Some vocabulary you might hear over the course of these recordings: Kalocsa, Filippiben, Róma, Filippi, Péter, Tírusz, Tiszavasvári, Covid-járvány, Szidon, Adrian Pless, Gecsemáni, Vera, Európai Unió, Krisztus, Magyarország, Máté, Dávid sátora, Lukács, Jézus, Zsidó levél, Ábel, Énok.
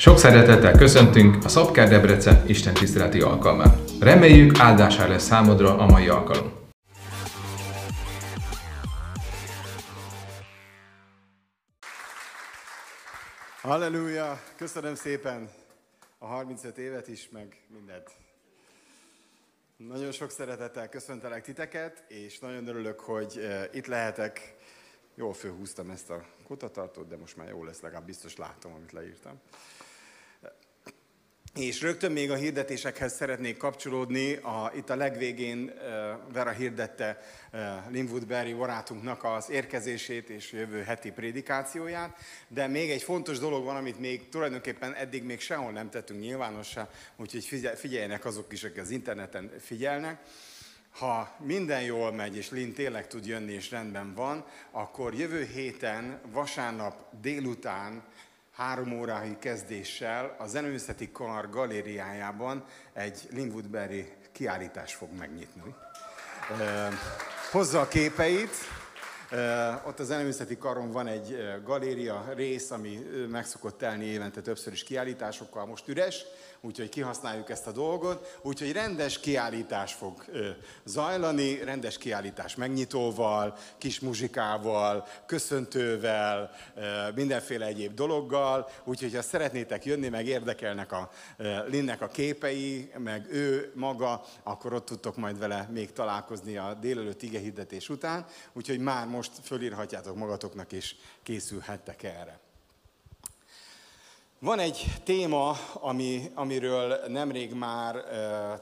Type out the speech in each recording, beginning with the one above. Sok szeretettel köszöntünk a Szabker Debrecen Isten tiszteleti alkalmán. Reméljük, áldására lesz számodra a mai alkalom. Halleluja! Köszönöm szépen a 35 évet is, meg mindent. Nagyon sok szeretettel köszöntelek titeket, és nagyon örülök, hogy itt lehetek. Jól fölhúztam ezt a kutatartót, de most már jó lesz, legalább biztos látom, amit leírtam. És rögtön még a hirdetésekhez szeretnék kapcsolódni. Itt a legvégén Vera hirdette Linwood Barry barátunknak az érkezését és jövő heti prédikációját. De még egy fontos dolog van, amit még tulajdonképpen eddig még sehol nem tettünk nyilvánossá, úgyhogy figyeljenek azok is, akik az interneten figyelnek. Ha minden jól megy, és Lin tényleg tud jönni, és rendben van, akkor jövő héten, vasárnap délután, 3 órai kezdéssel a Zenőszeti Kar galériájában egy Linwood Barry kiállítás fog megnyitni. Hozza a képeit. Ott a Zenőszeti Karon van egy galéria rész, ami meg szokott telni évente többször is kiállításokkal, most üres, úgyhogy kihasználjuk ezt a dolgot. Úgyhogy rendes kiállítás fog zajlani, rendes kiállítás megnyitóval, kis muzsikával, köszöntővel, mindenféle egyéb dologgal. Úgyhogy ha szeretnétek jönni, meg érdekelnek a Linnek a képei, meg ő maga, akkor ott tudtok majd vele még találkozni a délelőtt igehirdetés után. Úgyhogy már most fölírhatjátok magatoknak, és készülhettek erre. Van egy téma, amiről nemrég már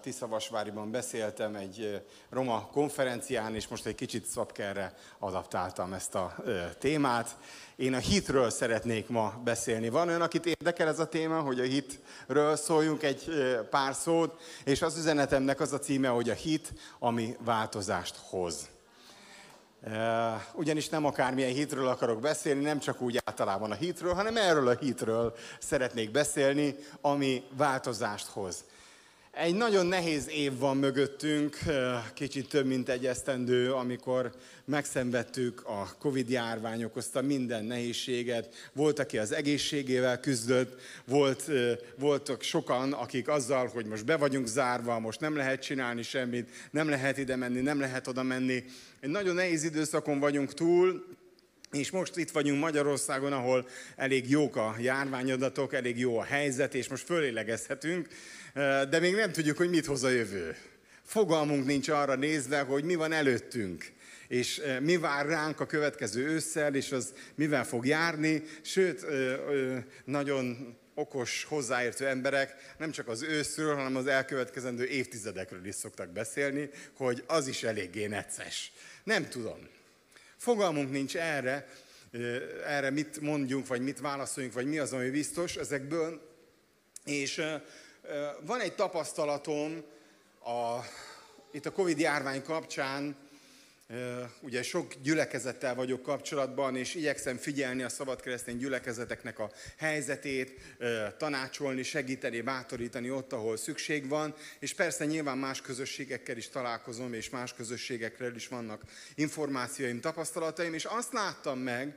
Tiszavasváriban beszéltem egy roma konferencián, és most egy kicsit Szabkerre adaptáltam ezt a témát. Én a hitről szeretnék ma beszélni. Van olyan, akit érdekel ez a téma, hogy a hitről szóljunk egy pár szót, és az üzenetemnek az a címe, hogy a hit, ami változást hoz. Ugyanis nem akármilyen hitről akarok beszélni, nem csak úgy általában a hitről, hanem erről a hitről szeretnék beszélni, ami változást hoz. Egy nagyon nehéz év van mögöttünk, kicsit több mint egy esztendő, amikor megszenvedtük a Covid-járvány okozta minden nehézséget. Volt, aki az egészségével küzdött, voltak sokan, akik azzal, hogy most be vagyunk zárva, most nem lehet csinálni semmit, nem lehet ide menni, nem lehet oda menni. Egy nagyon nehéz időszakon vagyunk túl, és most itt vagyunk Magyarországon, ahol elég jók a járványadatok, elég jó a helyzet, és most fölélegezhetünk, de még nem tudjuk, hogy mit hoz a jövő. Fogalmunk nincs arra nézve, hogy mi van előttünk, és mi vár ránk a következő ősszel, és az mivel fog járni, sőt, nagyon okos, hozzáértő emberek nem csak az őszről, hanem az elkövetkezendő évtizedekről is szoktak beszélni, hogy az is eléggé necces. Nem tudom. Fogalmunk nincs erre mit mondjunk, vagy mit válaszoljunk, vagy mi az, ami biztos ezekből. És van egy tapasztalatom itt a Covid-járvány kapcsán, ugye sok gyülekezettel vagyok kapcsolatban, és igyekszem figyelni a szabadkeresztény gyülekezeteknek a helyzetét, tanácsolni, segíteni, bátorítani ott, ahol szükség van, és persze nyilván más közösségekkel is találkozom, és más közösségekről is vannak információim, tapasztalataim, és azt láttam meg,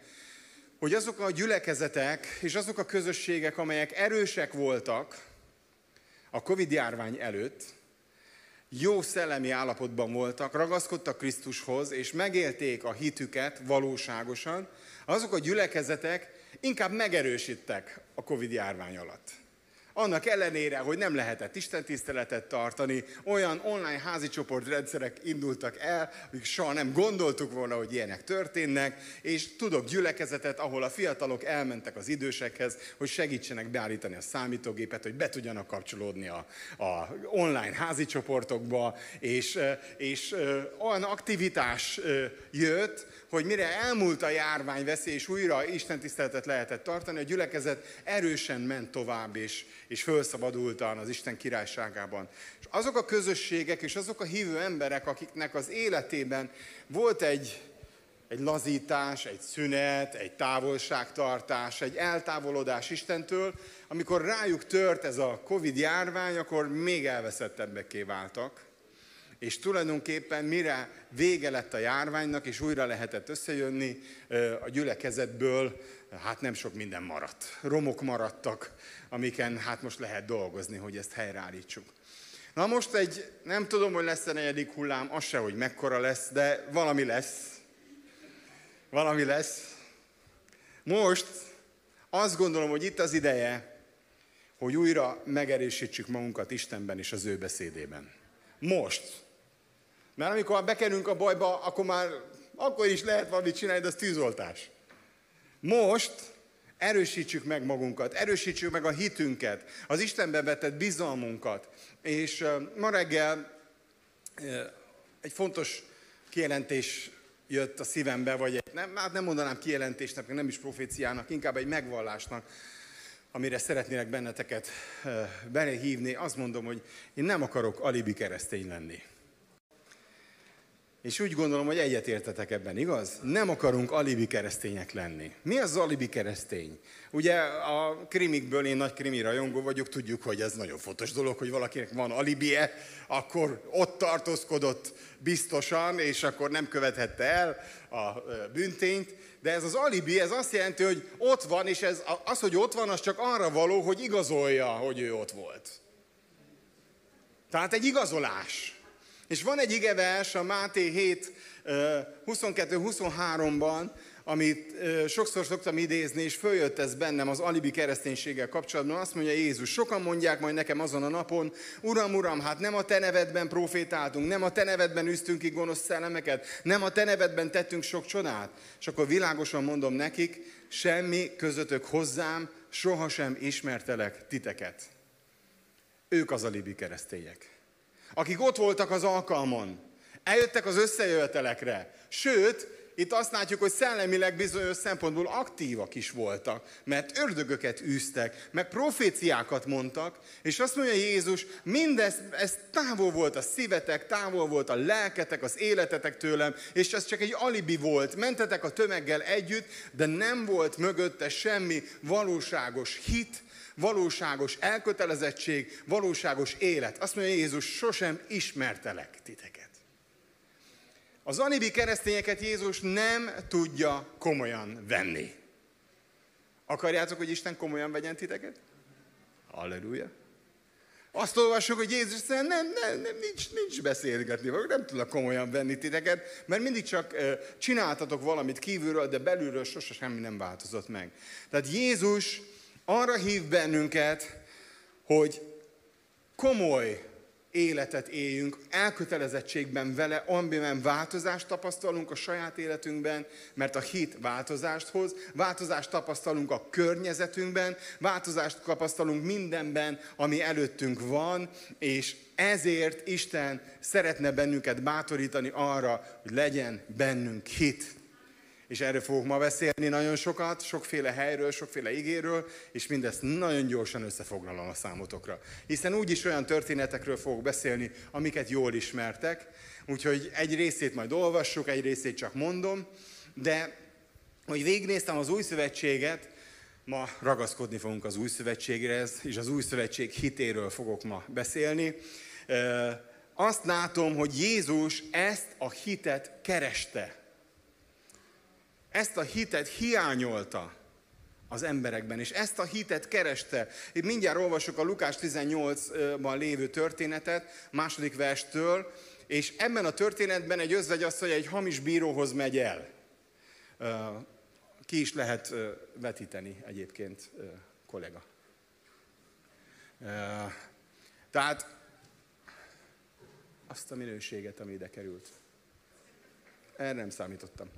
hogy azok a gyülekezetek és azok a közösségek, amelyek erősek voltak a Covid-járvány előtt, jó szellemi állapotban voltak, ragaszkodtak Krisztushoz, és megélték a hitüket valóságosan, azok a gyülekezetek inkább megerősítettek a Covid-járvány alatt. Annak ellenére, hogy nem lehetett istentiszteletet tartani, olyan online házi csoportrendszerek indultak el, amik soha nem gondoltuk volna, hogy ilyenek történnek, és tudok gyülekezetet, ahol a fiatalok elmentek az idősekhez, hogy segítsenek beállítani a számítógépet, hogy be tudjanak kapcsolódni a online házi csoportokba, és olyan aktivitás jött, hogy mire elmúlt a járványveszély, és újra istentiszteletet lehetett tartani, a gyülekezet erősen ment tovább, és fölszabadultan az Isten királyságában. És azok a közösségek és azok a hívő emberek, akiknek az életében volt egy lazítás, egy szünet, egy távolságtartás, egy eltávolodás Istentől, amikor rájuk tört ez a Covid-járvány, akkor még elveszettebbekké váltak. És tulajdonképpen mire vége lett a járványnak, és újra lehetett összejönni a gyülekezetből, hát nem sok minden maradt. Romok maradtak, amiken hát most lehet dolgozni, hogy ezt helyreállítsuk. Na most nem tudom, hogy lesz a negyedik hullám, az se, hogy mekkora lesz, de valami lesz. Valami lesz. Most azt gondolom, hogy itt az ideje, hogy újra megerősítsük magunkat Istenben és az ő beszédében. Most. Mert amikor bekerülünk a bajba, akkor is lehet valamit csinálni, de az tűzoltás. Most erősítsük meg magunkat, erősítsük meg a hitünket, az Istenbe vetett bizalmunkat. És ma reggel egy fontos kijelentés jött a szívembe, vagy nem mondanám kijelentésnek, nem is proféciának, inkább egy megvallásnak, amire szeretnélek benneteket belehívni. Azt mondom, hogy én nem akarok alibi keresztény lenni. És úgy gondolom, hogy egyetértetek ebben, igaz? Nem akarunk alibi keresztények lenni. Mi az alibi keresztény? Ugye a krimikből, én nagy krimi rajongó vagyok, tudjuk, hogy ez nagyon fontos dolog, hogy valakinek van alibie, akkor ott tartózkodott biztosan, és akkor nem követhette el a bűntényt. De ez az alibi, ez azt jelenti, hogy ott van, és az, hogy ott van, az csak arra való, hogy igazolja, hogy ő ott volt. Tehát egy igazolás. És van egy igevers a Máté 7, 22-23-ban, amit sokszor szoktam idézni, és följött ez bennem az alibi kereszténységgel kapcsolatban. Azt mondja Jézus, sokan mondják majd nekem azon a napon, Uram, Uram, hát nem a te nevedben profétáltunk, nem a te nevedben üztünk ki gonosz szellemeket, nem a te nevedben tettünk sok csodát. És akkor világosan mondom nekik, semmi közöttök hozzám, sohasem ismertelek titeket. Ők az alibi keresztények, akik ott voltak az alkalmon, eljöttek az összejövetelekre. Sőt, itt azt látjuk, hogy szellemileg bizonyos szempontból aktívak is voltak, mert ördögöket űztek, meg proféciákat mondtak, és azt mondja Jézus, mindez távol volt a szívetek, távol volt a lelketek, az életetek tőlem, és ez csak egy alibi volt, mentetek a tömeggel együtt, de nem volt mögötte semmi valóságos hit, valóságos elkötelezettség, valóságos élet. Azt mondja Jézus, sosem ismertelek titeket. Az alibi keresztényeket Jézus nem tudja komolyan venni. Akarjátok, hogy Isten komolyan vegyen titeket? Halleluja! Azt olvassuk, hogy Jézus szerint nincs beszélgetni, nem tudlak komolyan venni titeket, mert mindig csak csináltatok valamit kívülről, de belülről sose semmi nem változott meg. Tehát Jézus arra hív bennünket, hogy komoly életet éljünk, elkötelezettségben vele, amiben változást tapasztalunk a saját életünkben, mert a hit változást hoz, változást tapasztalunk a környezetünkben, változást tapasztalunk mindenben, ami előttünk van, és ezért Isten szeretne bennünket bátorítani arra, hogy legyen bennünk hit. És erről fogok ma beszélni nagyon sokat, sokféle helyről, sokféle igéről, és mindezt nagyon gyorsan összefoglalom a számotokra. Hiszen úgyis olyan történetekről fogok beszélni, amiket jól ismertek, úgyhogy egy részét majd olvassuk, egy részét csak mondom, de hogy végignéztem az új szövetséget, ma ragaszkodni fogunk az új szövetséghez, és az új szövetség hitéről fogok ma beszélni. Azt látom, hogy Jézus ezt a hitet kereste. Ezt a hitet hiányolta az emberekben, és ezt a hitet kereste. Én mindjárt olvasok a Lukács 18-ban lévő történetet, második verstől, és ebben a történetben egy özvegyasszony egy hamis bíróhoz megy el. Ki is lehet vetíteni egyébként, kollega. Tehát azt a minőséget, ami ide került. Erre nem számítottam.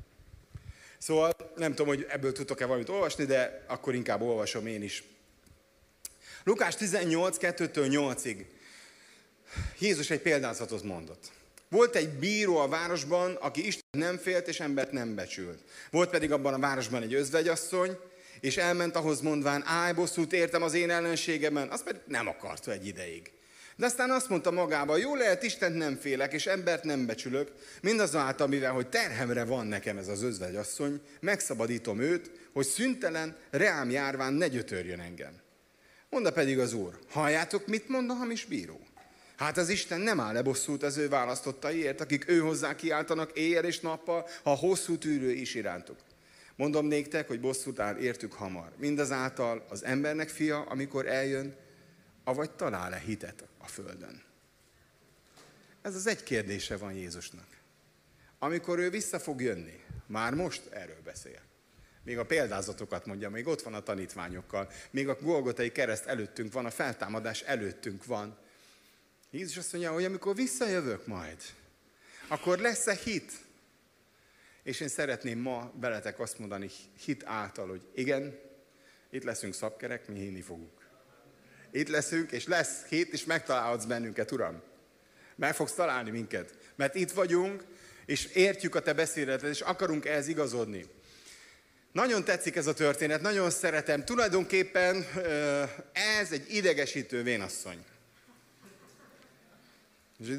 Szóval nem tudom, hogy ebből tudtok-e valamit olvasni, de akkor inkább olvasom én is. Lukás 18, 2-8-ig. Jézus egy példázatot mondott. Volt egy bíró a városban, aki Isten nem félt és embert nem becsült. Volt pedig abban a városban egy özvegyasszony, és elment ahhoz mondván, állj, bosszút értem az én ellenségemen, azt pedig nem akarta egy ideig. De aztán azt mondta magába, jó lehet, Istent nem félek, és embert nem becsülök, mindazáltal, mivel, hogy terhemre van nekem ez az özvegyasszony, megszabadítom őt, hogy szüntelen, reám járván ne gyötörjön engem. Mondta pedig az úr, halljátok, mit mond a hamis bíró? Hát az Isten nem áll le bosszút az ő választottaiért, akik ő hozzá kiáltanak éjjel és nappal, ha hosszú tűrő is irántuk. Mondom néktek, hogy bosszút áll értük hamar. Mindazáltal az embernek fia, amikor eljön, avagy talál-e hitet a földön. Ez az egy kérdése van Jézusnak. Amikor ő vissza fog jönni, már most erről beszél. Még a példázatokat mondja, még ott van a tanítványokkal, még a golgotai kereszt előttünk van, a feltámadás előttünk van. Jézus azt mondja, hogy amikor visszajövök majd, akkor lesz-e hit? És én szeretném ma veletek azt mondani hit által, hogy igen, itt leszünk szabkerek, mi hinni fogunk. Itt leszünk, és lesz hit, és megtalálhatsz bennünket, Uram. Meg fogsz találni minket. Mert itt vagyunk, és értjük a te beszédedet, és akarunk ehhez igazodni. Nagyon tetszik ez a történet, nagyon szeretem. Tulajdonképpen ez egy idegesítő vénasszony.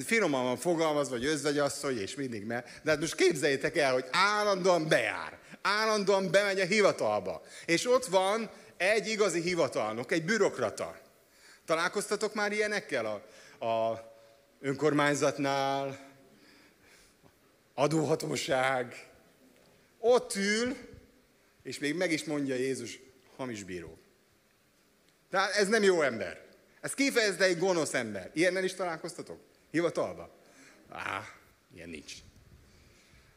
Finoman van fogalmazva, hogy özvegyasszony, és mindig meg. De hát most képzeljétek el, hogy állandóan bejár. Állandóan bemegy a hivatalba. És ott van egy igazi hivatalnok, egy bürokrata. Találkoztatok már ilyenekkel a önkormányzatnál, adóhatóság. Ott ül, és még meg is mondja Jézus, hamis bíró. Tehát ez nem jó ember. Ez kifejezetten egy gonosz ember. Ilyennel is találkoztatok? Hivatalba? Ilyen nincs.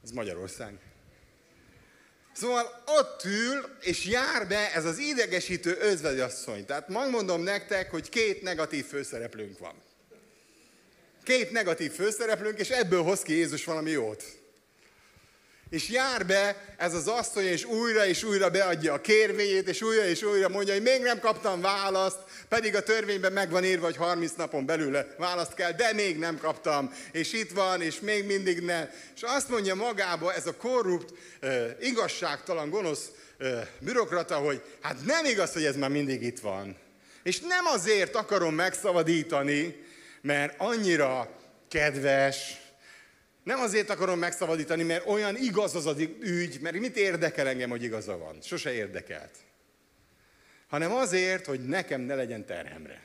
Ez Magyarország. Szóval ott ül, és jár be ez az idegesítő özvegyasszony. Tehát megmondom nektek, hogy két negatív főszereplőnk van. Két negatív főszereplőnk, és ebből hoz ki Jézus valami jót. És jár be ez az asszony, és újra beadja a kérvényét, és újra mondja, hogy még nem kaptam választ, pedig a törvényben meg van írva, hogy 30 napon belül választ kell, de még nem kaptam, és itt van, és még mindig nem. És azt mondja magába ez a korrupt, igazságtalan, gonosz bürokrata, hogy hát nem igaz, hogy ez már mindig itt van. És nem azért akarom megszabadítani, mert annyira kedves. Nem azért akarom megszabadítani, mert olyan igaz az az ügy, mert mit érdekel engem, hogy igaza van. Sose érdekelt. Hanem azért, hogy nekem ne legyen terhemre.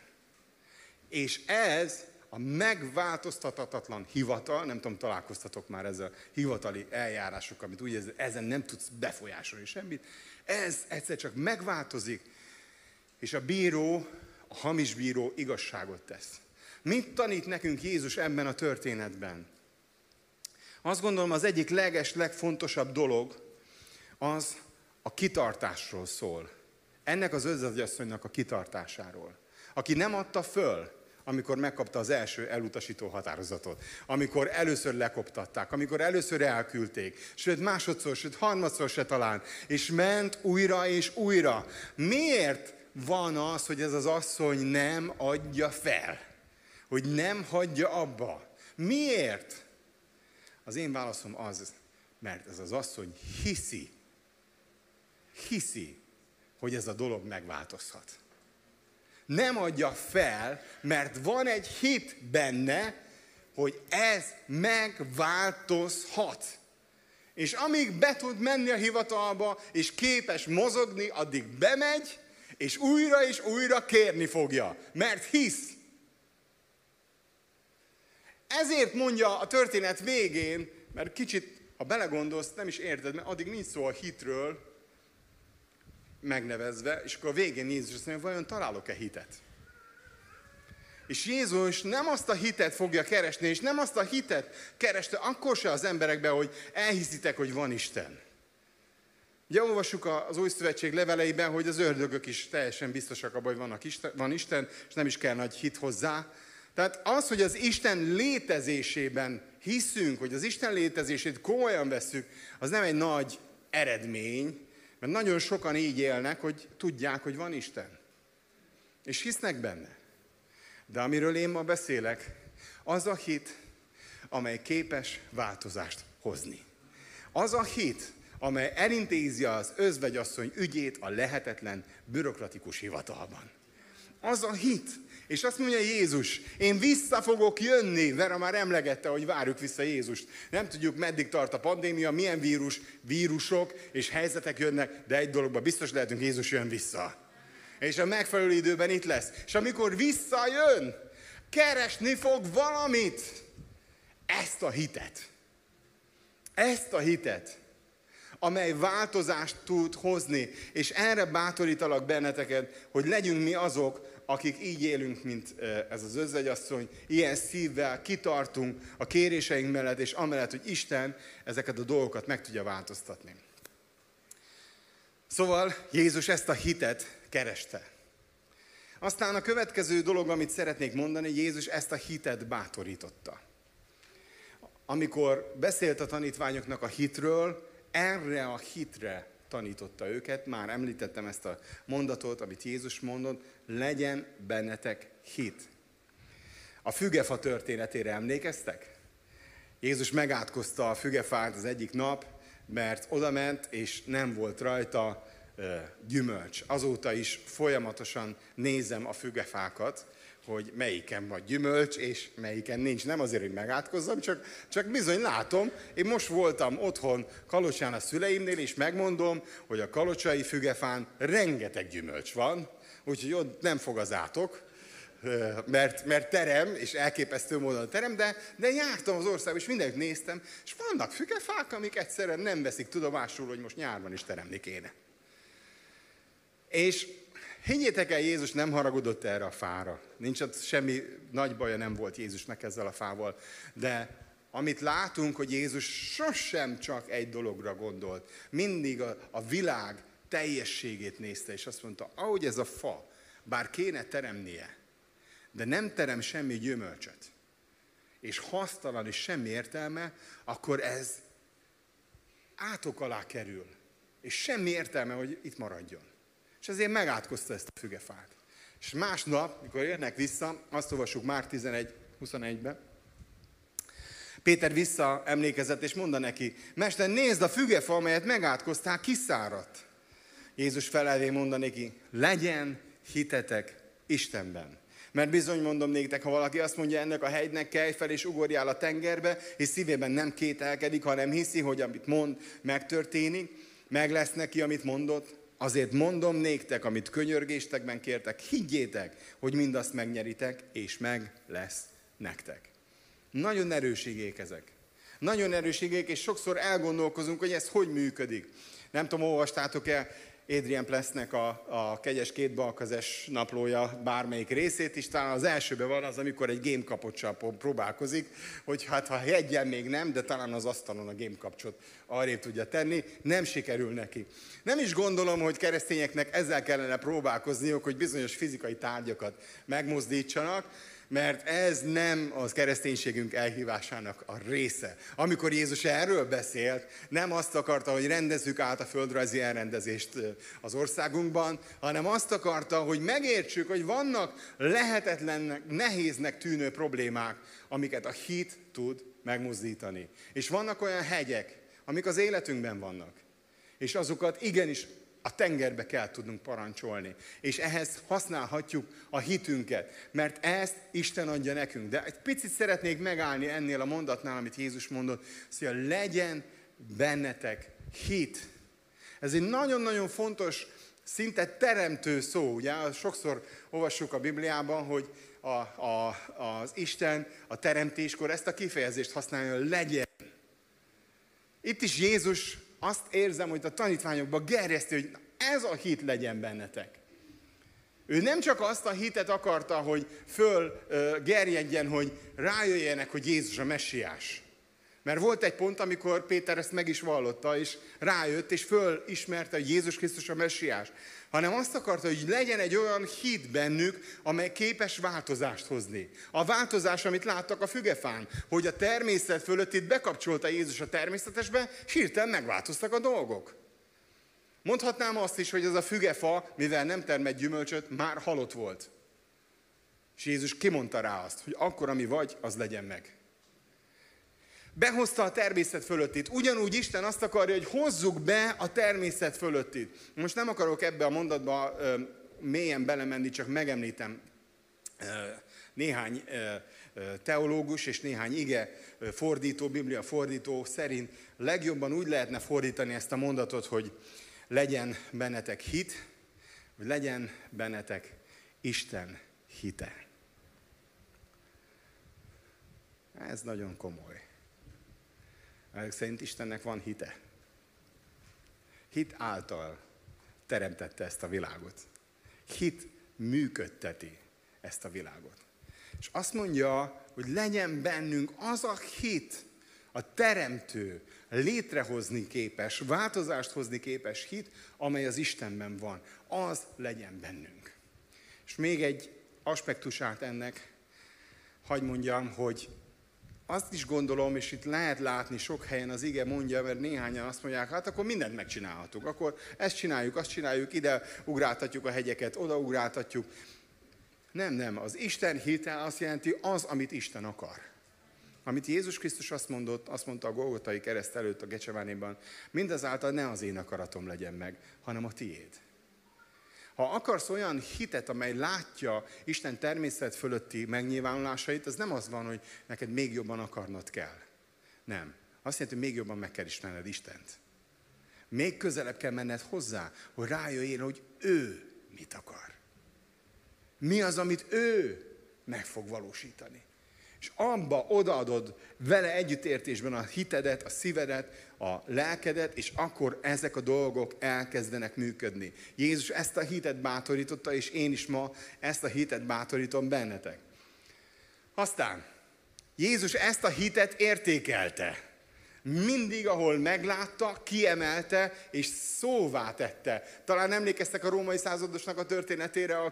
És ez a megváltoztathatatlan hivatal, nem tudom, találkoztatok már ezzel hivatali eljárások, amit úgy ezen nem tudsz befolyásolni semmit. Ez egyszer csak megváltozik, és a bíró, a hamis bíró igazságot tesz. Mit tanít nekünk Jézus ebben a történetben? Azt gondolom, az egyik legfontosabb dolog az a kitartásról szól. Ennek az özvegyasszonynak a kitartásáról. Aki nem adta föl, amikor megkapta az első elutasító határozatot. Amikor először lekoptatták, amikor először elküldték. Sőt, másodszor, sőt, harmadszor se talán. És ment újra és újra. Miért van az, hogy ez az asszony nem adja fel? Hogy nem hagyja abba? Miért? Az én válaszom az, mert ez az asszony hiszi, hogy ez a dolog megváltozhat. Nem adja fel, mert van egy hit benne, hogy ez megváltozhat. És amíg be tud menni a hivatalba, és képes mozogni, addig bemegy, és újra kérni fogja, mert hisz. Ezért mondja a történet végén, mert kicsit, ha belegondolsz, nem is érted, mert addig nincs szó a hitről megnevezve, és akkor a végén Jézus azt mondja, vajon találok-e hitet? És Jézus nem azt a hitet fogja keresni, és nem azt a hitet kereste akkor se az emberekben, hogy elhiszitek, hogy van Isten. Ugye olvassuk az Új Szövetség leveleiben, hogy az ördögök is teljesen biztosak abban, hogy van Isten, és nem is kell nagy hit hozzá. Tehát az, hogy az Isten létezésében hiszünk, hogy az Isten létezését komolyan vesszük, az nem egy nagy eredmény, mert nagyon sokan így élnek, hogy tudják, hogy van Isten. És hisznek benne. De amiről én ma beszélek, az a hit, amely képes változást hozni. Az a hit, amely elintézi az özvegyasszony ügyét a lehetetlen bürokratikus hivatalban. Az a hit. És azt mondja Jézus, én vissza fogok jönni. Vera már emlegette, hogy várjuk vissza Jézust. Nem tudjuk, meddig tart a pandémia, milyen vírusok és helyzetek jönnek, de egy dologban biztos lehetünk, Jézus jön vissza. És a megfelelő időben itt lesz. És amikor visszajön, keresni fog valamit. Ezt a hitet. Ezt a hitet, amely változást tud hozni. És erre bátorítalak benneteket, hogy legyünk mi azok, akik így élünk, mint ez az özvegyasszony, ilyen szívvel kitartunk a kéréseink mellett, és amellett, hogy Isten ezeket a dolgokat meg tudja változtatni. Szóval Jézus ezt a hitet kereste. Aztán a következő dolog, amit szeretnék mondani, Jézus ezt a hitet bátorította. Amikor beszélt a tanítványoknak a hitről, erre a hitre tanította őket, már említettem ezt a mondatot, amit Jézus mondott, legyen bennetek hit. A fügefa történetére emlékeztek? Jézus megátkozta a fügefát az egyik nap, mert odament, és nem volt rajta gyümölcs. Azóta is folyamatosan nézem a fügefákat, hogy melyiken van gyümölcs, és melyiken nincs. Nem azért, hogy megátkozzam, csak bizony látom. Én most voltam otthon Kalocsán a szüleimnél, és megmondom, hogy a kalocsai fügefán rengeteg gyümölcs van, úgyhogy ott nem fog az átok, mert terem, és elképesztő módon terem, de jártam az országban, és mindenütt néztem, és vannak fügefák, amik egyszerűen nem veszik tudomásul, hogy most nyárban is teremni kéne. És higgyétek el, Jézus nem haragudott erre a fára. Nincs ott semmi nagy baja, nem volt Jézusnak ezzel a fával. De amit látunk, hogy Jézus sosem csak egy dologra gondolt. Mindig a világ teljességét nézte, és azt mondta, ahogy ez a fa, bár kéne teremnie, de nem terem semmi gyümölcsöt, és hasztalan és semmi értelme, akkor ez átok alá kerül, és semmi értelme, hogy itt maradjon. És ezért megátkozta ezt a fügefát. És másnap, mikor érnek vissza, azt olvassuk Márk 11:21-ben, Péter visszaemlékezett, és mondta neki, Mester, nézd, a fügefa, amelyet megátkoztál, kiszáradt. Jézus felelvé mondta neki, legyen hitetek Istenben. Mert bizony mondom néktek, ha valaki azt mondja ennek a hegynek, kelj fel és ugorjál a tengerbe, és szívében nem kételkedik, hanem hiszi, hogy amit mond, megtörténik, meg lesz neki, amit mondott, azért mondom néktek, amit könyörgéstekben kértek, higgyétek, hogy mindazt megnyeritek, és meg lesz nektek. Nagyon erős igék ezek. Nagyon erős igék, és sokszor elgondolkozunk, hogy ez hogy működik. Nem tudom, olvastátok-e Adrian Plessnek a kegyes kétbalkezes naplója bármelyik részét is, talán az elsőben van az, amikor egy gémkapocssal próbálkozik, hogy hát ha hegyen még nem, de talán az asztalon a gémkapcsot arrébb tudja tenni, nem sikerül neki. Nem is gondolom, hogy keresztényeknek ezzel kellene próbálkozniuk, hogy bizonyos fizikai tárgyakat megmozdítsanak, mert ez nem az kereszténységünk elhívásának a része. Amikor Jézus erről beszélt, nem azt akarta, hogy rendezzük át a földrajzi elrendezést az országunkban, hanem azt akarta, hogy megértsük, hogy vannak lehetetlennek, nehéznek tűnő problémák, amiket a hit tud megmozdítani. És vannak olyan hegyek, amik az életünkben vannak, és azokat igenis a tengerbe kell tudnunk parancsolni, és ehhez használhatjuk a hitünket, mert ezt Isten adja nekünk. De egy picit szeretnék megállni ennél a mondatnál, amit Jézus mondott, szóval legyen bennetek hit. Ez egy nagyon-nagyon fontos, szinte teremtő szó, ugye? Sokszor olvassuk a Bibliában, hogy az Isten a teremtéskor ezt a kifejezést használja, hogy legyen. Itt is Jézus azt érzem, hogy a tanítványokba gerjeszti, hogy ez a hit legyen bennetek. Ő nem csak azt a hitet akarta, hogy fölgerjedjen, hogy rájöjjenek, hogy Jézus a messiás. Mert volt egy pont, amikor Péter ezt meg is vallotta, és rájött, és fölismerte, hogy Jézus Krisztus a messiás. Hanem azt akarta, hogy legyen egy olyan hit bennük, amely képes változást hozni. A változás, amit láttak a fügefán, hogy a természet fölött itt bekapcsolta Jézus a természetesbe, hirtelen megváltoztak a dolgok. Mondhatnám azt is, hogy ez a fügefa, mivel nem termett gyümölcsöt, már halott volt. És Jézus kimondta rá azt, hogy akkor, ami vagy, az legyen meg. Behozta a természet fölöttit. Ugyanúgy Isten azt akarja, hogy hozzuk be a természet fölöttit. Most nem akarok ebbe a mondatba mélyen belemenni, csak megemlítem néhány teológus és néhány ige fordító, biblia fordító szerint legjobban úgy lehetne fordítani ezt a mondatot, hogy legyen bennetek hit, vagy legyen bennetek Isten hite. Ez nagyon komoly. Ezek szerint Istennek van hite. Hit által teremtette ezt a világot. Hit működteti ezt a világot. És azt mondja, hogy legyen bennünk az a hit, a teremtő, létrehozni képes, változást hozni képes hit, amely az Istenben van. Az legyen bennünk. És még egy aspektusát ennek, hadd mondjam, hogy azt is gondolom, és itt lehet látni sok helyen az ige mondja, mert néhányan azt mondják, hát akkor mindent megcsinálhatunk, akkor ezt csináljuk, azt csináljuk, ide ugráltatjuk a hegyeket, oda ugráltatjuk. Nem, az Isten hite azt jelenti az, amit Isten akar. Amit Jézus Krisztus azt mondta a Golgotai kereszt előtt a Gecsemániban, mindazáltal ne az én akaratom legyen meg, hanem a tiéd. Ha akarsz olyan hitet, amely látja Isten természet fölötti megnyilvánulásait, az nem az van, hogy neked még jobban akarnod kell. Nem. Azt jelenti, hogy még jobban meg kell ismerned Istent. Még közelebb kell menned hozzá, hogy rájöjjél, hogy ő mit akar. Mi az, amit ő meg fog valósítani. És abba odaadod vele együttértésben a hitedet, a szívedet, a lelkedet, és akkor ezek a dolgok elkezdenek működni. Jézus ezt a hitet bátorította, és én is ma ezt a hitet bátorítom bennetek. Aztán Jézus ezt a hitet értékelte. Mindig, ahol meglátta, kiemelte és szóvá tette. Talán emlékeztek a római századosnak a történetére,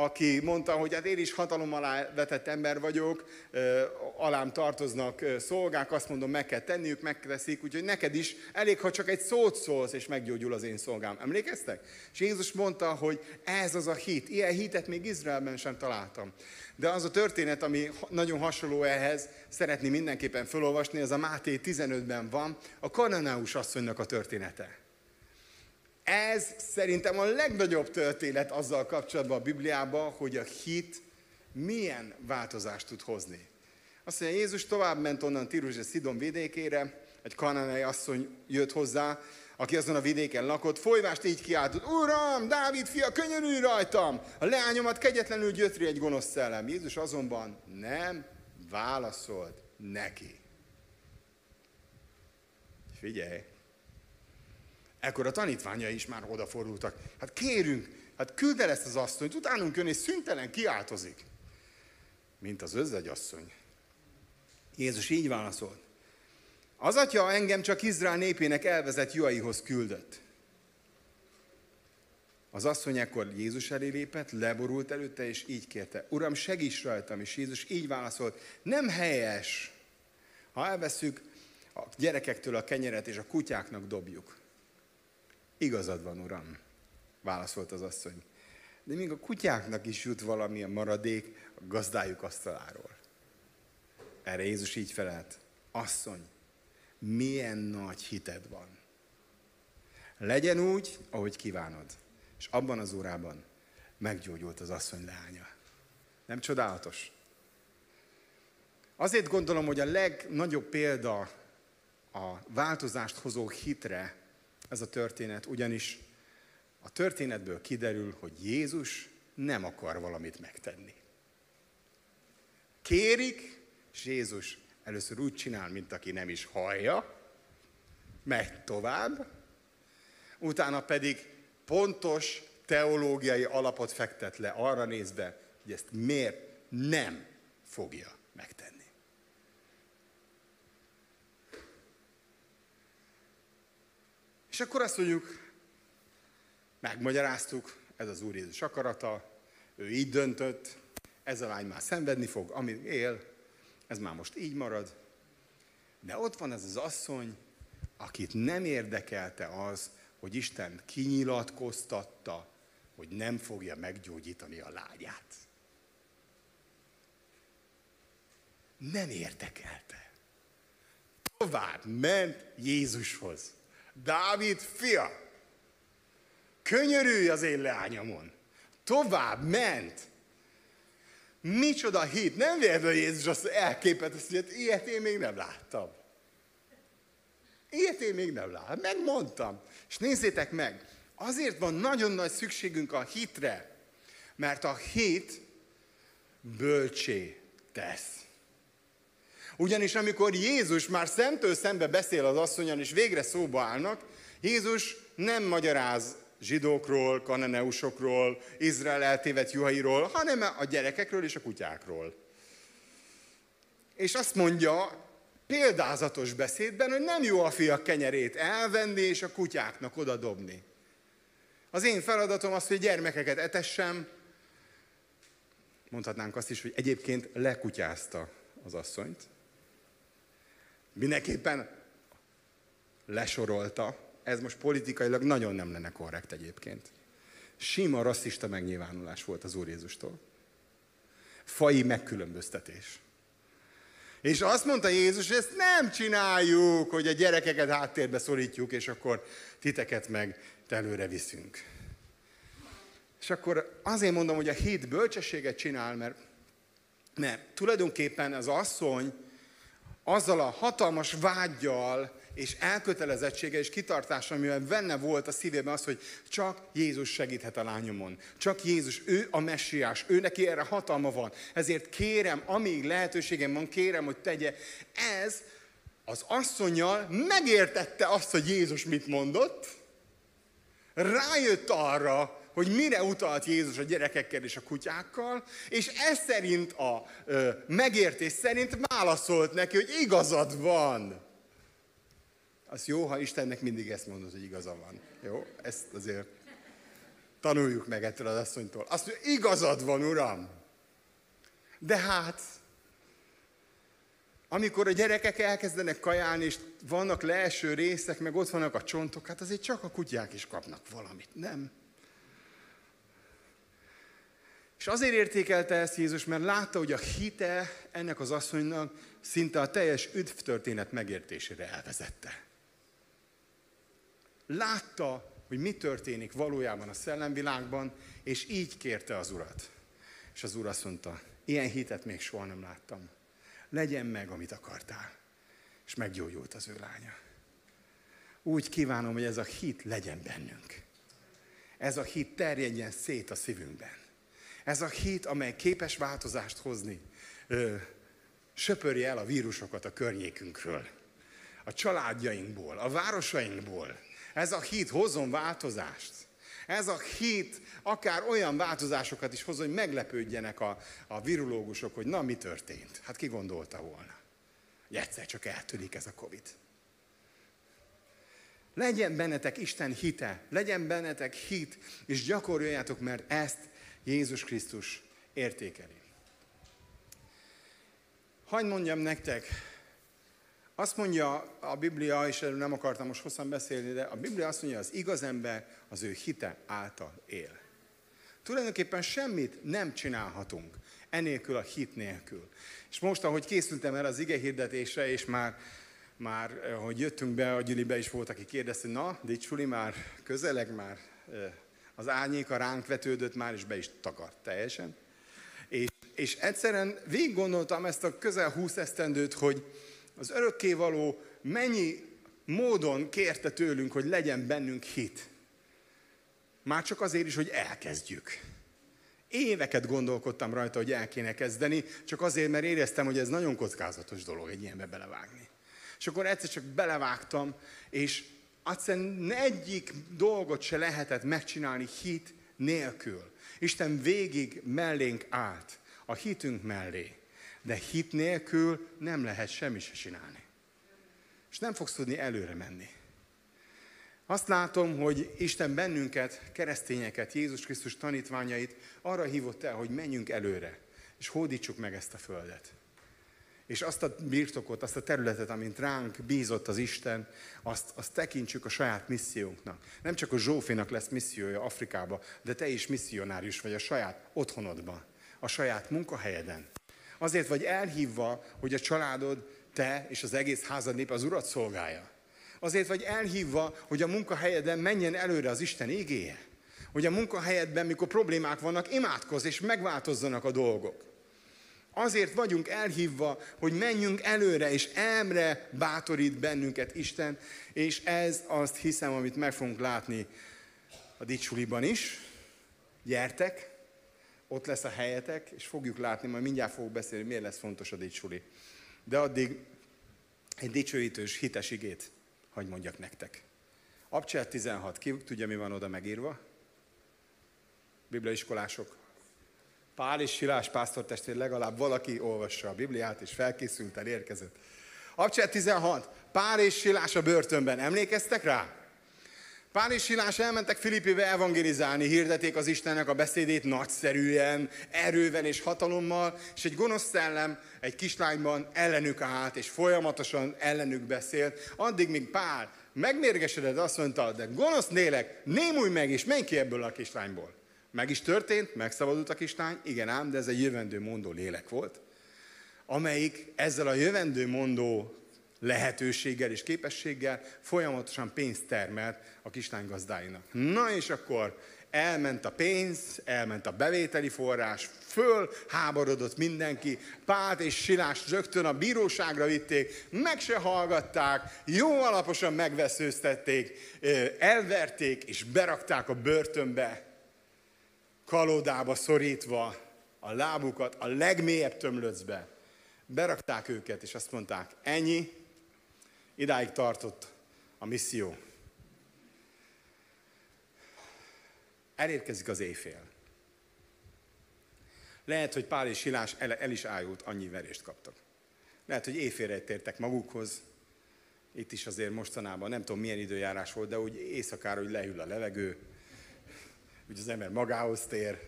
aki mondta, hogy hát én is hatalom alá vetett ember vagyok, alám tartoznak szolgák, azt mondom, meg kell tenniük, megteszik, úgyhogy neked is elég, ha csak egy szót szólsz, és meggyógyul az én szolgám. Emlékeztek? És Jézus mondta, hogy ez az a hit. Ilyen hitet még Izraelben sem találtam. De az a történet, ami nagyon hasonló ehhez, szeretném mindenképpen felolvasni, az a Máté 15-ben van, a kananeus asszonynak a története. Ez szerintem a legnagyobb történet azzal kapcsolatban a Bibliában, hogy a hit milyen változást tud hozni. Azt mondja, Jézus tovább ment onnan Tírusz és Szidon vidékére, egy kananeus asszony jött hozzá, aki azon a vidéken lakott, folyvást így kiáltott, Uram, Dávid fia, könyörülj rajtam! A leányomat kegyetlenül gyötri egy gonosz szellem. Jézus azonban nem válaszolt neki. Figyelj! Ekkor a tanítványai is már odafordultak. Hát kérünk, hát küld el ezt az asszonyt, utánunk jön és szüntelen kiáltozik. Mint az özvegyasszony. Jézus így válaszolt. Az atya engem csak Izrael népének elvezett juhaihoz küldött. Az asszony ekkor Jézus elé lépett, leborult előtte, és így kérte. Uram, segíts rajtam, és Jézus így válaszolt. Nem helyes, ha elveszük a gyerekektől a kenyeret, és a kutyáknak dobjuk. Igazad van, Uram, válaszolt az asszony. De még a kutyáknak is jut valami a maradék a gazdájuk asztaláról. Erre Jézus így felelt. Asszony, milyen nagy hited van. Legyen úgy, ahogy kívánod. És abban az órában meggyógyult az asszony leánya. Nem csodálatos? Azért gondolom, hogy a legnagyobb példa a változást hozó hitre ez a történet, ugyanis a történetből kiderül, hogy Jézus nem akar valamit megtenni. Kérik, és Jézus először úgy csinál, mint aki nem is hallja, megy tovább, utána pedig pontos teológiai alapot fektet le arra nézve, hogy ezt miért nem fogja megtenni. És akkor azt mondjuk, megmagyaráztuk, ez az Úr Jézus akarata, ő így döntött, ez a lány már szenvedni fog, amíg él, ez már most így marad. De ott van ez az asszony, akit nem érdekelte az, hogy Isten kinyilatkoztatta, hogy nem fogja meggyógyítani a lányát. Nem érdekelte. Tovább ment Jézushoz. Dávid fia, könyörülj az én leányomon. Tovább ment. Micsoda hit! Nem véletlenül Jézus azt elképett, azt mondja, ilyet én még nem láttam. Ilyet én még nem láttam. Megmondtam. És nézzétek meg, azért van nagyon nagy szükségünk a hitre, mert a hit bölcsé tesz. Ugyanis amikor Jézus már szemtől szembe beszél az asszonyon, és végre szóba állnak, Jézus nem magyaráz zsidókról, kananeusokról, Izrael eltévedt juhairól, hanem a gyerekekről és a kutyákról. És azt mondja példázatos beszédben, hogy nem jó a fiak kenyerét elvenni és a kutyáknak oda dobni. Az én feladatom az, hogy gyermekeket etessem. Mondhatnánk azt is, hogy egyébként lekutyázta az asszonyt. Mindenképpen lesorolta. Ez most politikailag nagyon nem lenne korrekt egyébként. Sima rasszista megnyilvánulás volt az Úr Jézustól. Faji megkülönböztetés. És azt mondta Jézus, hogy ezt nem csináljuk, hogy a gyerekeket háttérbe szorítjuk, és akkor titeket meg előre viszünk. És akkor azért mondom, hogy a hit bölcsességet csinál, mert tulajdonképpen az asszony azzal a hatalmas vágyjal és elkötelezettséggel és kitartással, amivel benne volt a szívében az, hogy csak Jézus segíthet a lányomon. Csak Jézus, ő a messiás, ő neki erre hatalma van. Ezért kérem, amíg lehetőségem van, kérem, hogy tegye. Ez az asszonnyal megértette azt, hogy Jézus mit mondott, rájött arra, hogy mire utalt Jézus a gyerekekkel és a kutyákkal, és ez szerint a megértés szerint válaszolt neki, hogy igazad van. Az jó, ha Istennek mindig ezt mondod, hogy igaza van. Jó? Ezt azért tanuljuk meg ettől az asszonytól. Azt mondja, igazad van, Uram. De hát, amikor a gyerekek elkezdenek kajálni, és vannak leeső részek, meg ott vannak a csontok, hát azért csak a kutyák is kapnak valamit, nem? És azért értékelte ezt Jézus, mert látta, hogy a hite ennek az asszonynak szinte a teljes üdvtörténet megértésére elvezette. Látta, hogy mi történik valójában a szellemvilágban, és így kérte az Urat. És az Úr azt mondta, ilyen hitet még soha nem láttam. Legyen meg, amit akartál. És meggyógyult az ő lánya. Úgy kívánom, hogy ez a hit legyen bennünk. Ez a hit terjedjen szét a szívünkben. Ez a hit, amely képes változást hozni, söpörje el a vírusokat a környékünkről, a családjainkból, a városainkból. Ez a hit hozzon változást. Ez a hit akár olyan változásokat is hoz, hogy meglepődjenek a virológusok, hogy na, mi történt? Hát ki gondolta volna, hogy egyszer csak eltűnik ez a Covid. Legyen bennetek Isten hite, legyen bennetek hit, és gyakoroljátok, mert ezt Jézus Krisztus értékeli. Hadd mondjam nektek, azt mondja a Biblia, és erről nem akartam most hosszan beszélni, de a Biblia azt mondja, az igaz ember az ő hite által él. Tulajdonképpen semmit nem csinálhatunk enélkül, a hit nélkül. És most, ahogy készültem el az ige hirdetésre, és már hogy jöttünk be a gyülibe, is volt, aki kérdezte, na, dicsuli, már közeleg, már az árnyéka ránk vetődött, már is be is takart teljesen. És egyszerűen végig gondoltam ezt a közel 20 esztendőt, hogy az örökkévaló mennyi módon kérte tőlünk, hogy legyen bennünk hit. Már csak azért is, hogy elkezdjük. Éveket gondolkodtam rajta, hogy el kéne kezdeni, csak azért, mert éreztem, hogy ez nagyon kockázatos dolog egy ilyenbe belevágni. És akkor egyszer csak belevágtam, és egyszerűen egyik dolgot se lehetett megcsinálni hit nélkül. Isten végig mellénk állt, a hitünk mellé. De hit nélkül nem lehet semmit se csinálni. És nem fogsz tudni előre menni. Azt látom, hogy Isten bennünket, keresztényeket, Jézus Krisztus tanítványait arra hívott el, hogy menjünk előre, és hódítsuk meg ezt a földet. És azt a birtokot, azt a területet, amint ránk bízott az Isten, azt tekintsük a saját missziónknak. Nem csak a Zsófinak lesz missziója Afrikába, de te is misszionárius vagy a saját otthonodban, a saját munkahelyeden. Azért vagy elhívva, hogy a családod, te és az egész házad nép az Urat szolgálja. Azért vagy elhívva, hogy a munkahelyeden menjen előre az Isten igéje. Hogy a munkahelyedben, mikor problémák vannak, imádkozz és megváltozzanak a dolgok. Azért vagyunk elhívva, hogy menjünk előre, és emre bátorít bennünket Isten, és ez azt hiszem, amit meg fogunk látni a dicsuliban is. Gyertek, ott lesz a helyetek, és fogjuk látni, majd mindjárt fogok beszélni, miért lesz fontos a dicsuli. De addig egy dicsőítős, hites igét hadd mondjak nektek. Abcser 16, ki tudja, mi van oda megírva? Bibliaiskolások. Pál és Silás pásztortestvér, legalább valaki olvassa a Bibliát, és felkészült, elérkezett. Abcser 16, Pál és Silás a börtönben. Emlékeztek rá? Pál és Silás elmentek Filippibe evangelizálni, hirdették az Istennek a beszédét nagyszerűen, erővel és hatalommal, és egy gonosz szellem egy kislányban ellenük állt, és folyamatosan ellenük beszélt, addig, míg Pál megmérgesedett, azt mondta, de gonosz lélek, némulj meg, és menj ki ebből a kislányból. Meg is történt, megszabadult a kislány, igen ám, de ez egy jövendőmondó lélek volt, amelyik ezzel a jövendőmondó lehetőséggel és képességgel folyamatosan pénzt termelt a kislány gazdáinak. Na és akkor elment a pénz, elment a bevételi forrás, fölháborodott mindenki, Pált és Silást rögtön a bíróságra vitték, meg se hallgatták, jó alaposan megveszőztették, elverték és berakták a börtönbe, kalódába szorítva a lábukat a legmélyebb tömlöcbe. Berakták őket, és azt mondták, ennyi, idáig tartott a misszió. Elérkezik az éjfél. Lehet, hogy Pál és Silás el is ájult, annyi verést kaptak. Lehet, hogy éjfélre tértek magukhoz. Itt is azért mostanában, nem tudom milyen időjárás volt, de úgy éjszakára úgy lehűl a levegő, úgy az ember magához tér.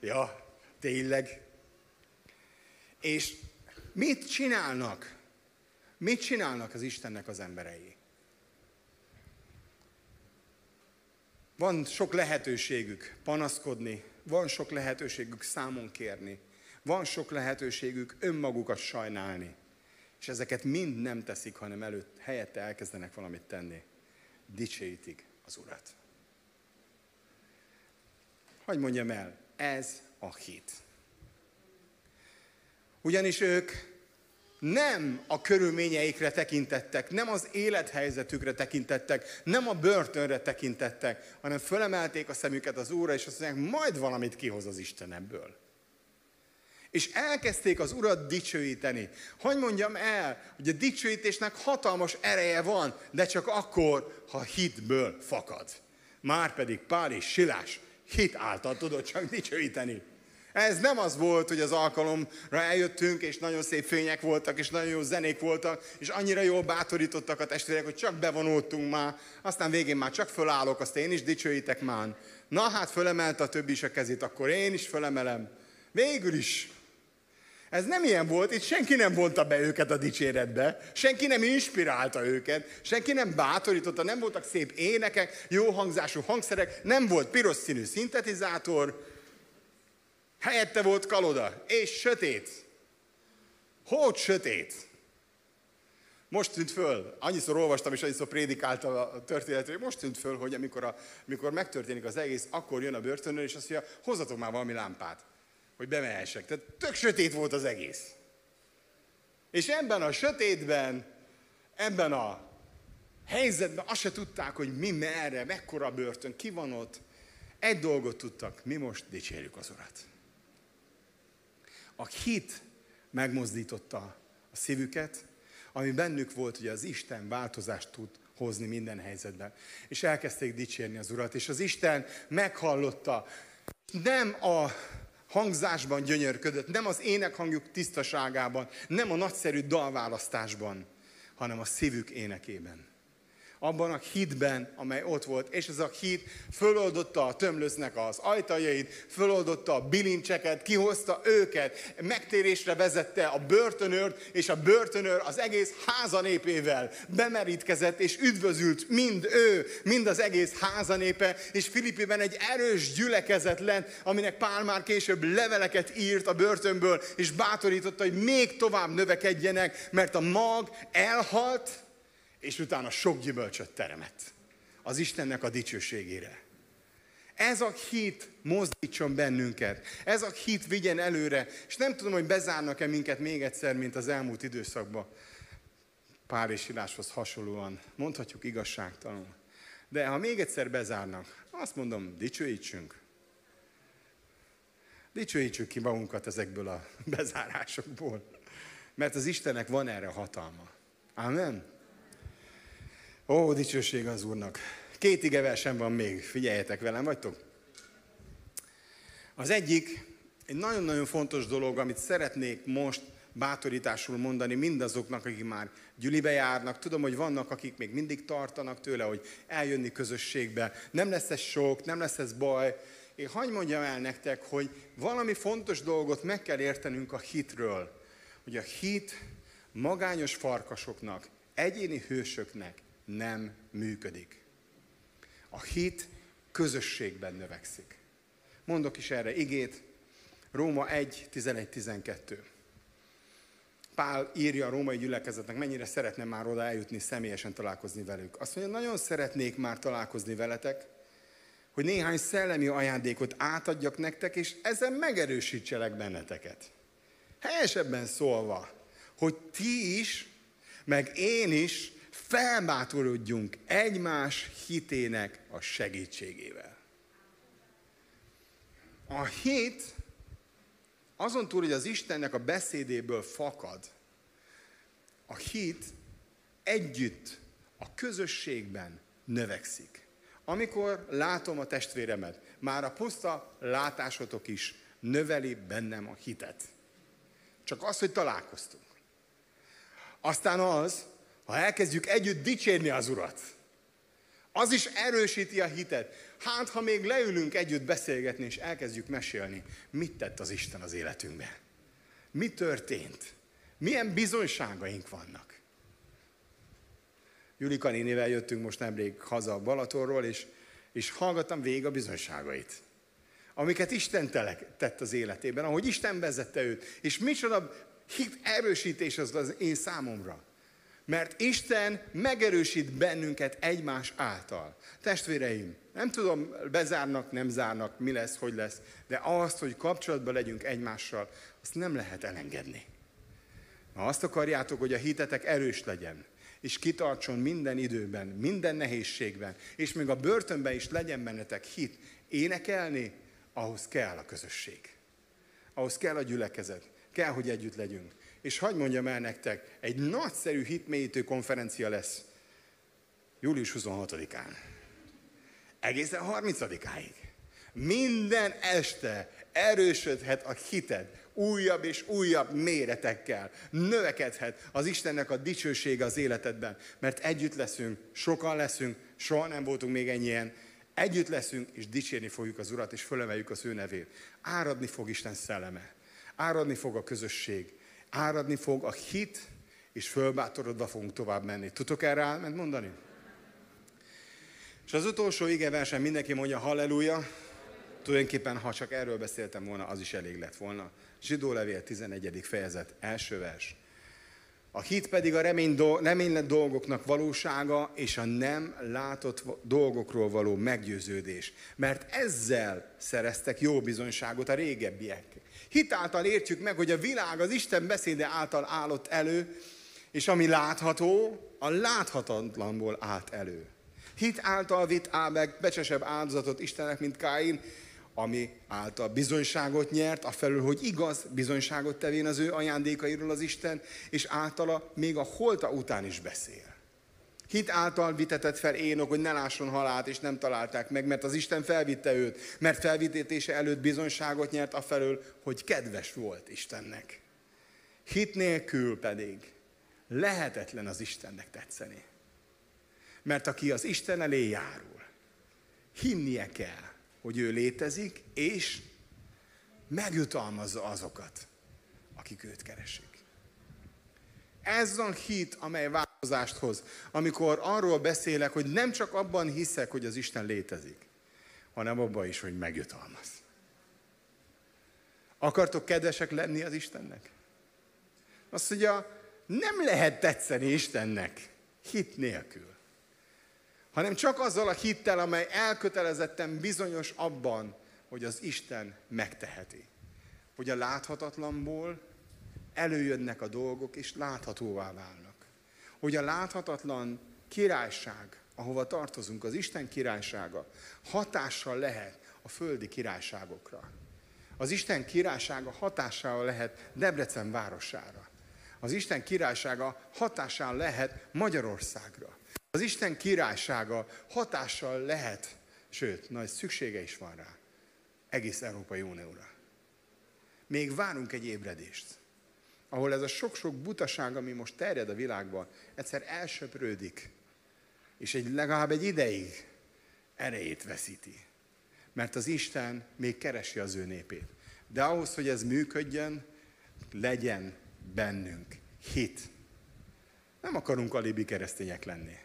Ja, tényleg. És mit csinálnak? Mit csinálnak az Istennek az emberei? Van sok lehetőségük panaszkodni, van sok lehetőségük számon kérni, van sok lehetőségük önmagukat sajnálni. És ezeket mind nem teszik, hanem helyette elkezdenek valamit tenni. Dicsőítik az Urat. Hogy mondjam el, ez a hit. Ugyanis ők nem a körülményeikre tekintettek, nem az élethelyzetükre tekintettek, nem a börtönre tekintettek, hanem fölemelték a szemüket az Úrra, és azt mondják, majd valamit kihoz az Isten ebből. És elkezdték az Urat dicsőíteni. Hogy mondjam el, hogy a dicsőítésnek hatalmas ereje van, de csak akkor, ha hitből fakad. Márpedig Pál és Silás hit által tudott csak dicsőíteni. Ez nem az volt, hogy az alkalomra eljöttünk, és nagyon szép fények voltak, és nagyon jó zenék voltak, és annyira jól bátorítottak a testvérek, hogy csak bevonultunk már, aztán végén már csak fölállok, azt én is dicsőítek már. Na hát fölemelt a többi is a kezét, akkor én is fölemelem. Végül is. Ez nem ilyen volt, itt senki nem vonta be őket a dicséretbe, senki nem inspirálta őket, senki nem bátorította, nem voltak szép énekek, jó hangzású hangszerek, nem volt piros színű szintetizátor, helyette volt kaloda, és sötét. Hogy sötét? Most tűnt föl, annyiszor olvastam és annyiszor prédikáltam a történetről, most tűnt föl, hogy amikor megtörténik az egész, akkor jön a börtönről, és azt mondja, hozzatok már valami lámpát, hogy bemehessek. Tehát tök sötét volt az egész. És ebben a sötétben, ebben a helyzetben azt se tudták, hogy mi merre, mekkora börtön, ki van ott. Egy dolgot tudtak, mi most dicsérjük az Urat. A hit megmozdította a szívüket, ami bennük volt, hogy az Isten változást tud hozni minden helyzetben. És elkezdték dicsérni az Urat, és az Isten meghallotta. Nem a hangzásban gyönyörködött, nem az énekhangjuk tisztaságában, nem a nagyszerű dalválasztásban, hanem a szívük énekében. Abban a hitben, amely ott volt, és ez a hit föloldotta a tömlöcnek az ajtajait, föloldotta a bilincseket, kihozta őket, megtérésre vezette a börtönőrt, és a börtönőr az egész házanépével bemerítkezett, és üdvözült mind ő, mind az egész házanépe, és Filippiben egy erős gyülekezet lett, aminek Pál már később leveleket írt a börtönből, és bátorította, hogy még tovább növekedjenek, mert a mag elhalt, és utána sok gyümölcsöt teremett az Istennek a dicsőségére. Ez a hit mozdítson bennünket, ez a hit vigyen előre, és nem tudom, hogy bezárnak-e minket még egyszer, mint az elmúlt időszakban. Pál és Siláshoz hasonlóan, mondhatjuk igazságtalanul. De ha még egyszer bezárnak, azt mondom, dicsőítsünk. Dicsőítsük ki magunkat ezekből a bezárásokból. mert az Istennek van erre hatalma. Amen? Ó, dicsőség az Úrnak. 2 igeversem van még, figyeljetek, velem vagytok? Az egyik, egy nagyon-nagyon fontos dolog, amit szeretnék most bátorításul mondani mindazoknak, akik már gyülibe járnak. Tudom, hogy vannak, akik még mindig tartanak tőle, hogy eljönni közösségbe. Nem lesz ez sok, nem lesz ez baj. Én hadd mondjam el nektek, hogy valami fontos dolgot meg kell értenünk a hitről. Hogy a hit magányos farkasoknak, egyéni hősöknek nem működik. A hit közösségben növekszik. Mondok is erre igét. Róma 1, 11-12. Pál írja a római gyülekezetnek, mennyire szeretne már oda eljutni, személyesen találkozni velük. Azt mondja, nagyon szeretnék már találkozni veletek, hogy néhány szellemi ajándékot átadjak nektek, és ezzel megerősítselek benneteket. Helyesebben szólva, hogy ti is, meg én is felbátorodjunk egymás hitének a segítségével. A hit azon túl, hogy az Istennek a beszédéből fakad, a hit együtt, a közösségben növekszik. Amikor látom a testvéremet, már a puszta látásotok is növeli bennem a hitet. Csak az, hogy találkoztunk. Aztán az, ha elkezdjük együtt dicsérni az Urat, az is erősíti a hitet. Hát, ha még leülünk együtt beszélgetni, és elkezdjük mesélni, mit tett az Isten az életünkben. Mi történt? Milyen bizonyságaink vannak? Julika nénivel jöttünk most nemrég haza a Balatonról, és hallgattam végig a bizonyságait. Amiket Isten tett az életében, ahogy Isten vezette őt. És micsoda hit erősítés az én számomra. Mert Isten megerősít bennünket egymás által. Testvéreim, nem tudom, bezárnak, nem zárnak, mi lesz, hogy lesz, de azt, hogy kapcsolatban legyünk egymással, azt nem lehet elengedni. Ha azt akarjátok, hogy a hitetek erős legyen, és kitartson minden időben, minden nehézségben, és még a börtönben is legyen bennetek hit, énekelni, ahhoz kell a közösség. Ahhoz kell a gyülekezet, kell, hogy együtt legyünk. És hadd mondjam el nektek, egy nagyszerű hitmélyítő konferencia lesz július 26-án. Egészen 30-áig. Minden este erősödhet a hited, újabb és újabb méretekkel. Növekedhet az Istennek a dicsősége az életedben, mert együtt leszünk, sokan leszünk, soha nem voltunk még ennyien. Együtt leszünk, és dicsérni fogjuk az Urat, és fölemeljük az ő nevét. Áradni fog Isten szelleme, áradni fog a közösség, áradni fog a hit, és fölbátorodva fogunk tovább menni. Tudtok erre álment mondani? És az utolsó igeversen mindenki mondja halleluja. Tulajdonképpen, ha csak erről beszéltem volna, az is elég lett volna. Zsidó levél 11. fejezet, első vers. A hit pedig a reménylett dolgoknak valósága, és a nem látott dolgokról való meggyőződés. Mert ezzel szereztek jó bizonyságot a régebbiek. Hit által értjük meg, hogy a világ az Isten beszéde által állott elő, és ami látható, a láthatatlanból állt elő. Hit által vitt Ábel becsesebb áldozatot Istennek, mint Káin, ami által bizonyságot nyert, afelől, hogy igaz bizonyságot tevén az ő ajándékairól az Isten, és általa még a holta után is beszél. Hit által vitetett fel Énok, hogy ne lásson halált, és nem találták meg, mert az Isten felvitte őt, mert felvitétése előtt bizonyságot nyert afelől, hogy kedves volt Istennek. Hit nélkül pedig lehetetlen az Istennek tetszeni. Mert aki az Isten elé járul, hinnie kell, hogy ő létezik, és megjutalmazza azokat, akik őt keresik. Ez a hit, amely változást hoz, amikor arról beszélek, hogy nem csak abban hiszek, hogy az Isten létezik, hanem abban is, hogy megjutalmaz. Akartok kedvesek lenni az Istennek? Azt mondja, nem lehet tetszeni Istennek hit nélkül, hanem csak azzal a hittel, amely elkötelezetten bizonyos abban, hogy az Isten megteheti. Hogy a láthatatlanból előjönnek a dolgok, és láthatóvá válnak. Hogy a láthatatlan királyság, ahova tartozunk, az Isten királysága, hatással lehet a földi királyságokra. Az Isten királysága hatással lehet Debrecen városára. az Isten királysága hatással lehet Magyarországra. Az Isten királysága hatással lehet, sőt, nagy szüksége is van rá, egész Európai Unióra. Még várunk egy ébredést, ahol ez a sok-sok butaság, ami most terjed a világban, egyszer elsöprődik, és legalább egy ideig erejét veszíti. Mert az Isten még keresi az ő népét. De ahhoz, hogy ez működjön, legyen bennünk hit. Nem akarunk alibi keresztények lenni,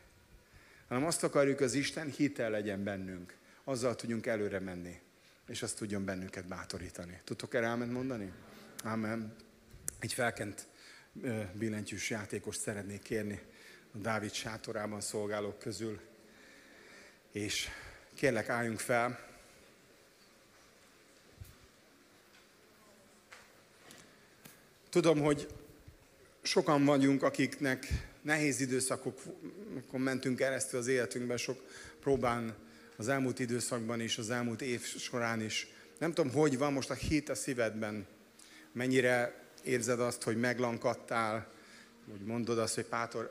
hanem azt akarjuk, az Isten hitel legyen bennünk. Azzal tudjunk előre menni, és azt tudjon bennünket bátorítani. Tudtok erre áment mondani? Ámen. Egy felkent billentyűs játékost szeretnék kérni a Dávid sátorában szolgálók közül. És kérlek, álljunk fel. Tudom, hogy sokan vagyunk, akiknek nehéz időszakokon mentünk keresztül az életünkben, sok próbán az elmúlt időszakban is, az elmúlt év során is. Nem tudom, hogy van most a hit a szívedben. Mennyire érzed azt, hogy meglankadtál, hogy mondod azt, hogy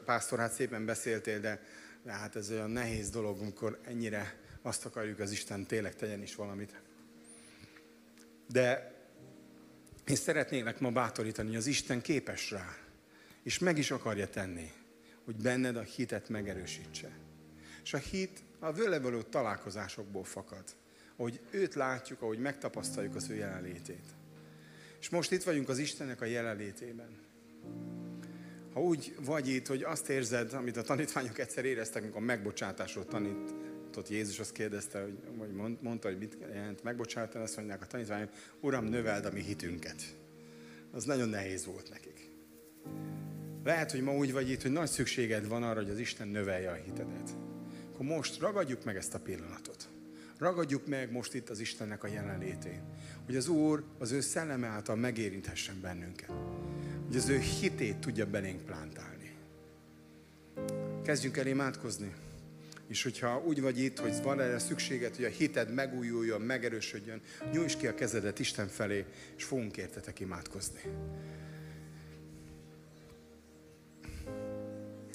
pásztor, hát szépen beszéltél, de hát ez olyan nehéz dolog, amikor ennyire azt akarjuk, az Isten tényleg tegyen is valamit. De én szeretnélek ma bátorítani, hogy az Isten képes rá, és meg is akarja tenni, hogy benned a hitet megerősítse. És a hit a vele való találkozásokból fakad, ahogy őt látjuk, ahogy megtapasztaljuk az ő jelenlétét. És most itt vagyunk az Istennek a jelenlétében. Ha úgy vagy itt, hogy azt érzed, amit a tanítványok egyszer éreztek, amikor a megbocsátásról tanított Jézus, azt kérdezte, vagy mondta, hogy mit jelent megbocsátani, azt mondják a tanítványok, Uram, növeld a mi hitünket. Az nagyon nehéz volt nekik. Lehet, hogy ma úgy vagy itt, hogy nagy szükséged van arra, hogy az Isten növelje a hitedet. Akkor most ragadjuk meg ezt a pillanatot. Ragadjuk meg most itt az Istennek a jelenlétét. Hogy az Úr az ő szelleme által megérinthessen bennünket. Hogy az ő hitét tudja belénk plántálni. Kezdjünk el imádkozni. És hogyha úgy vagy itt, hogy van erre szükséged, hogy a hited megújuljon, megerősödjön, nyújts ki a kezedet Isten felé, és fogunk értetek imádkozni.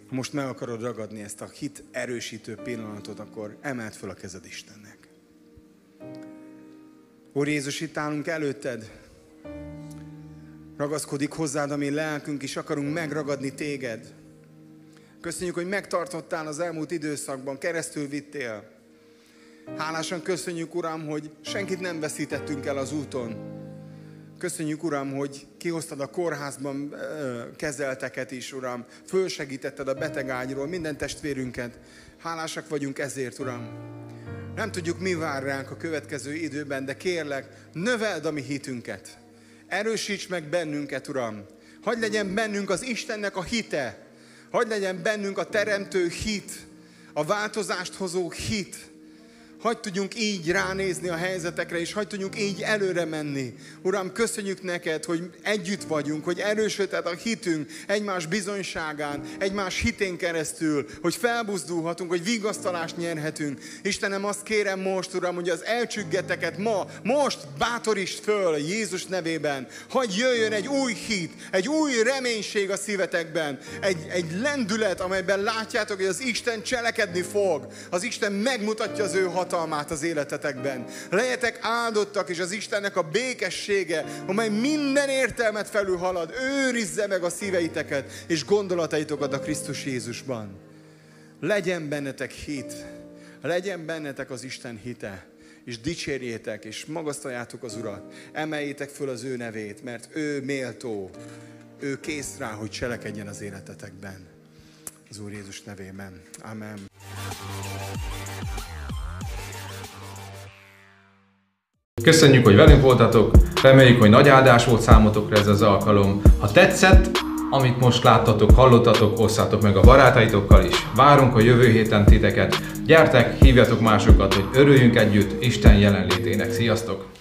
Ha most meg akarod ragadni ezt a hit erősítő pillanatot, akkor emeld fel a kezed Istennek. Úr Jézus, itt állunk előtted. Ragaszkodik hozzád a mi lelkünk, és akarunk megragadni téged. Köszönjük, hogy megtartottál az elmúlt időszakban, keresztül vittél. Hálásan köszönjük, Uram, hogy senkit nem veszítettünk el az úton. Köszönjük, Uram, hogy kihoztad a kórházban kezelteket is, Uram. Fölsegítetted a betegágyról minden testvérünket. Hálásak vagyunk ezért, Uram. Nem tudjuk, mi vár ránk a következő időben, de kérlek, növeld a mi hitünket. Erősíts meg bennünket, Uram. Hadd legyen bennünk az Istennek a hite. Hadd legyen bennünk a teremtő hit, a változást hozó hit. Hadd tudjunk így ránézni a helyzetekre, és hadd tudjunk így előre menni. Uram, köszönjük neked, hogy együtt vagyunk, hogy erősödhet a hitünk egymás bizonyságán, egymás hitén keresztül, hogy felbuzdulhatunk, hogy vigasztalást nyerhetünk. Istenem, azt kérem most, Uram, hogy az elcsüggeteket most bátorítsd föl Jézus nevében. Hadd jöjjön egy új hit, egy új reménység a szívetekben, egy lendület, amelyben látjátok, hogy az Isten cselekedni fog. Az Isten megmutatja az ő hatalmát az életetekben. Legyetek áldottak, és az Istennek a békessége, amely minden értelmet felülhalad, őrizze meg a szíveiteket és gondolataitokat a Krisztus Jézusban. Legyen bennetek hit, legyen bennetek az Isten hite, és dicsérjétek, és magasztaljátok az Urat, emeljétek föl az ő nevét, mert ő méltó, ő kész rá, hogy cselekedjen az életetekben. Az Úr Jézus nevében. Amen. Köszönjük, hogy velünk voltatok, reméljük, hogy nagy áldás volt számotokra ez az alkalom. Ha tetszett, amit most láttatok, hallottatok, osszátok meg a barátaitokkal is. Várunk a jövő héten titeket. Gyertek, hívjatok másokat, hogy örüljünk együtt Isten jelenlétének. Sziasztok!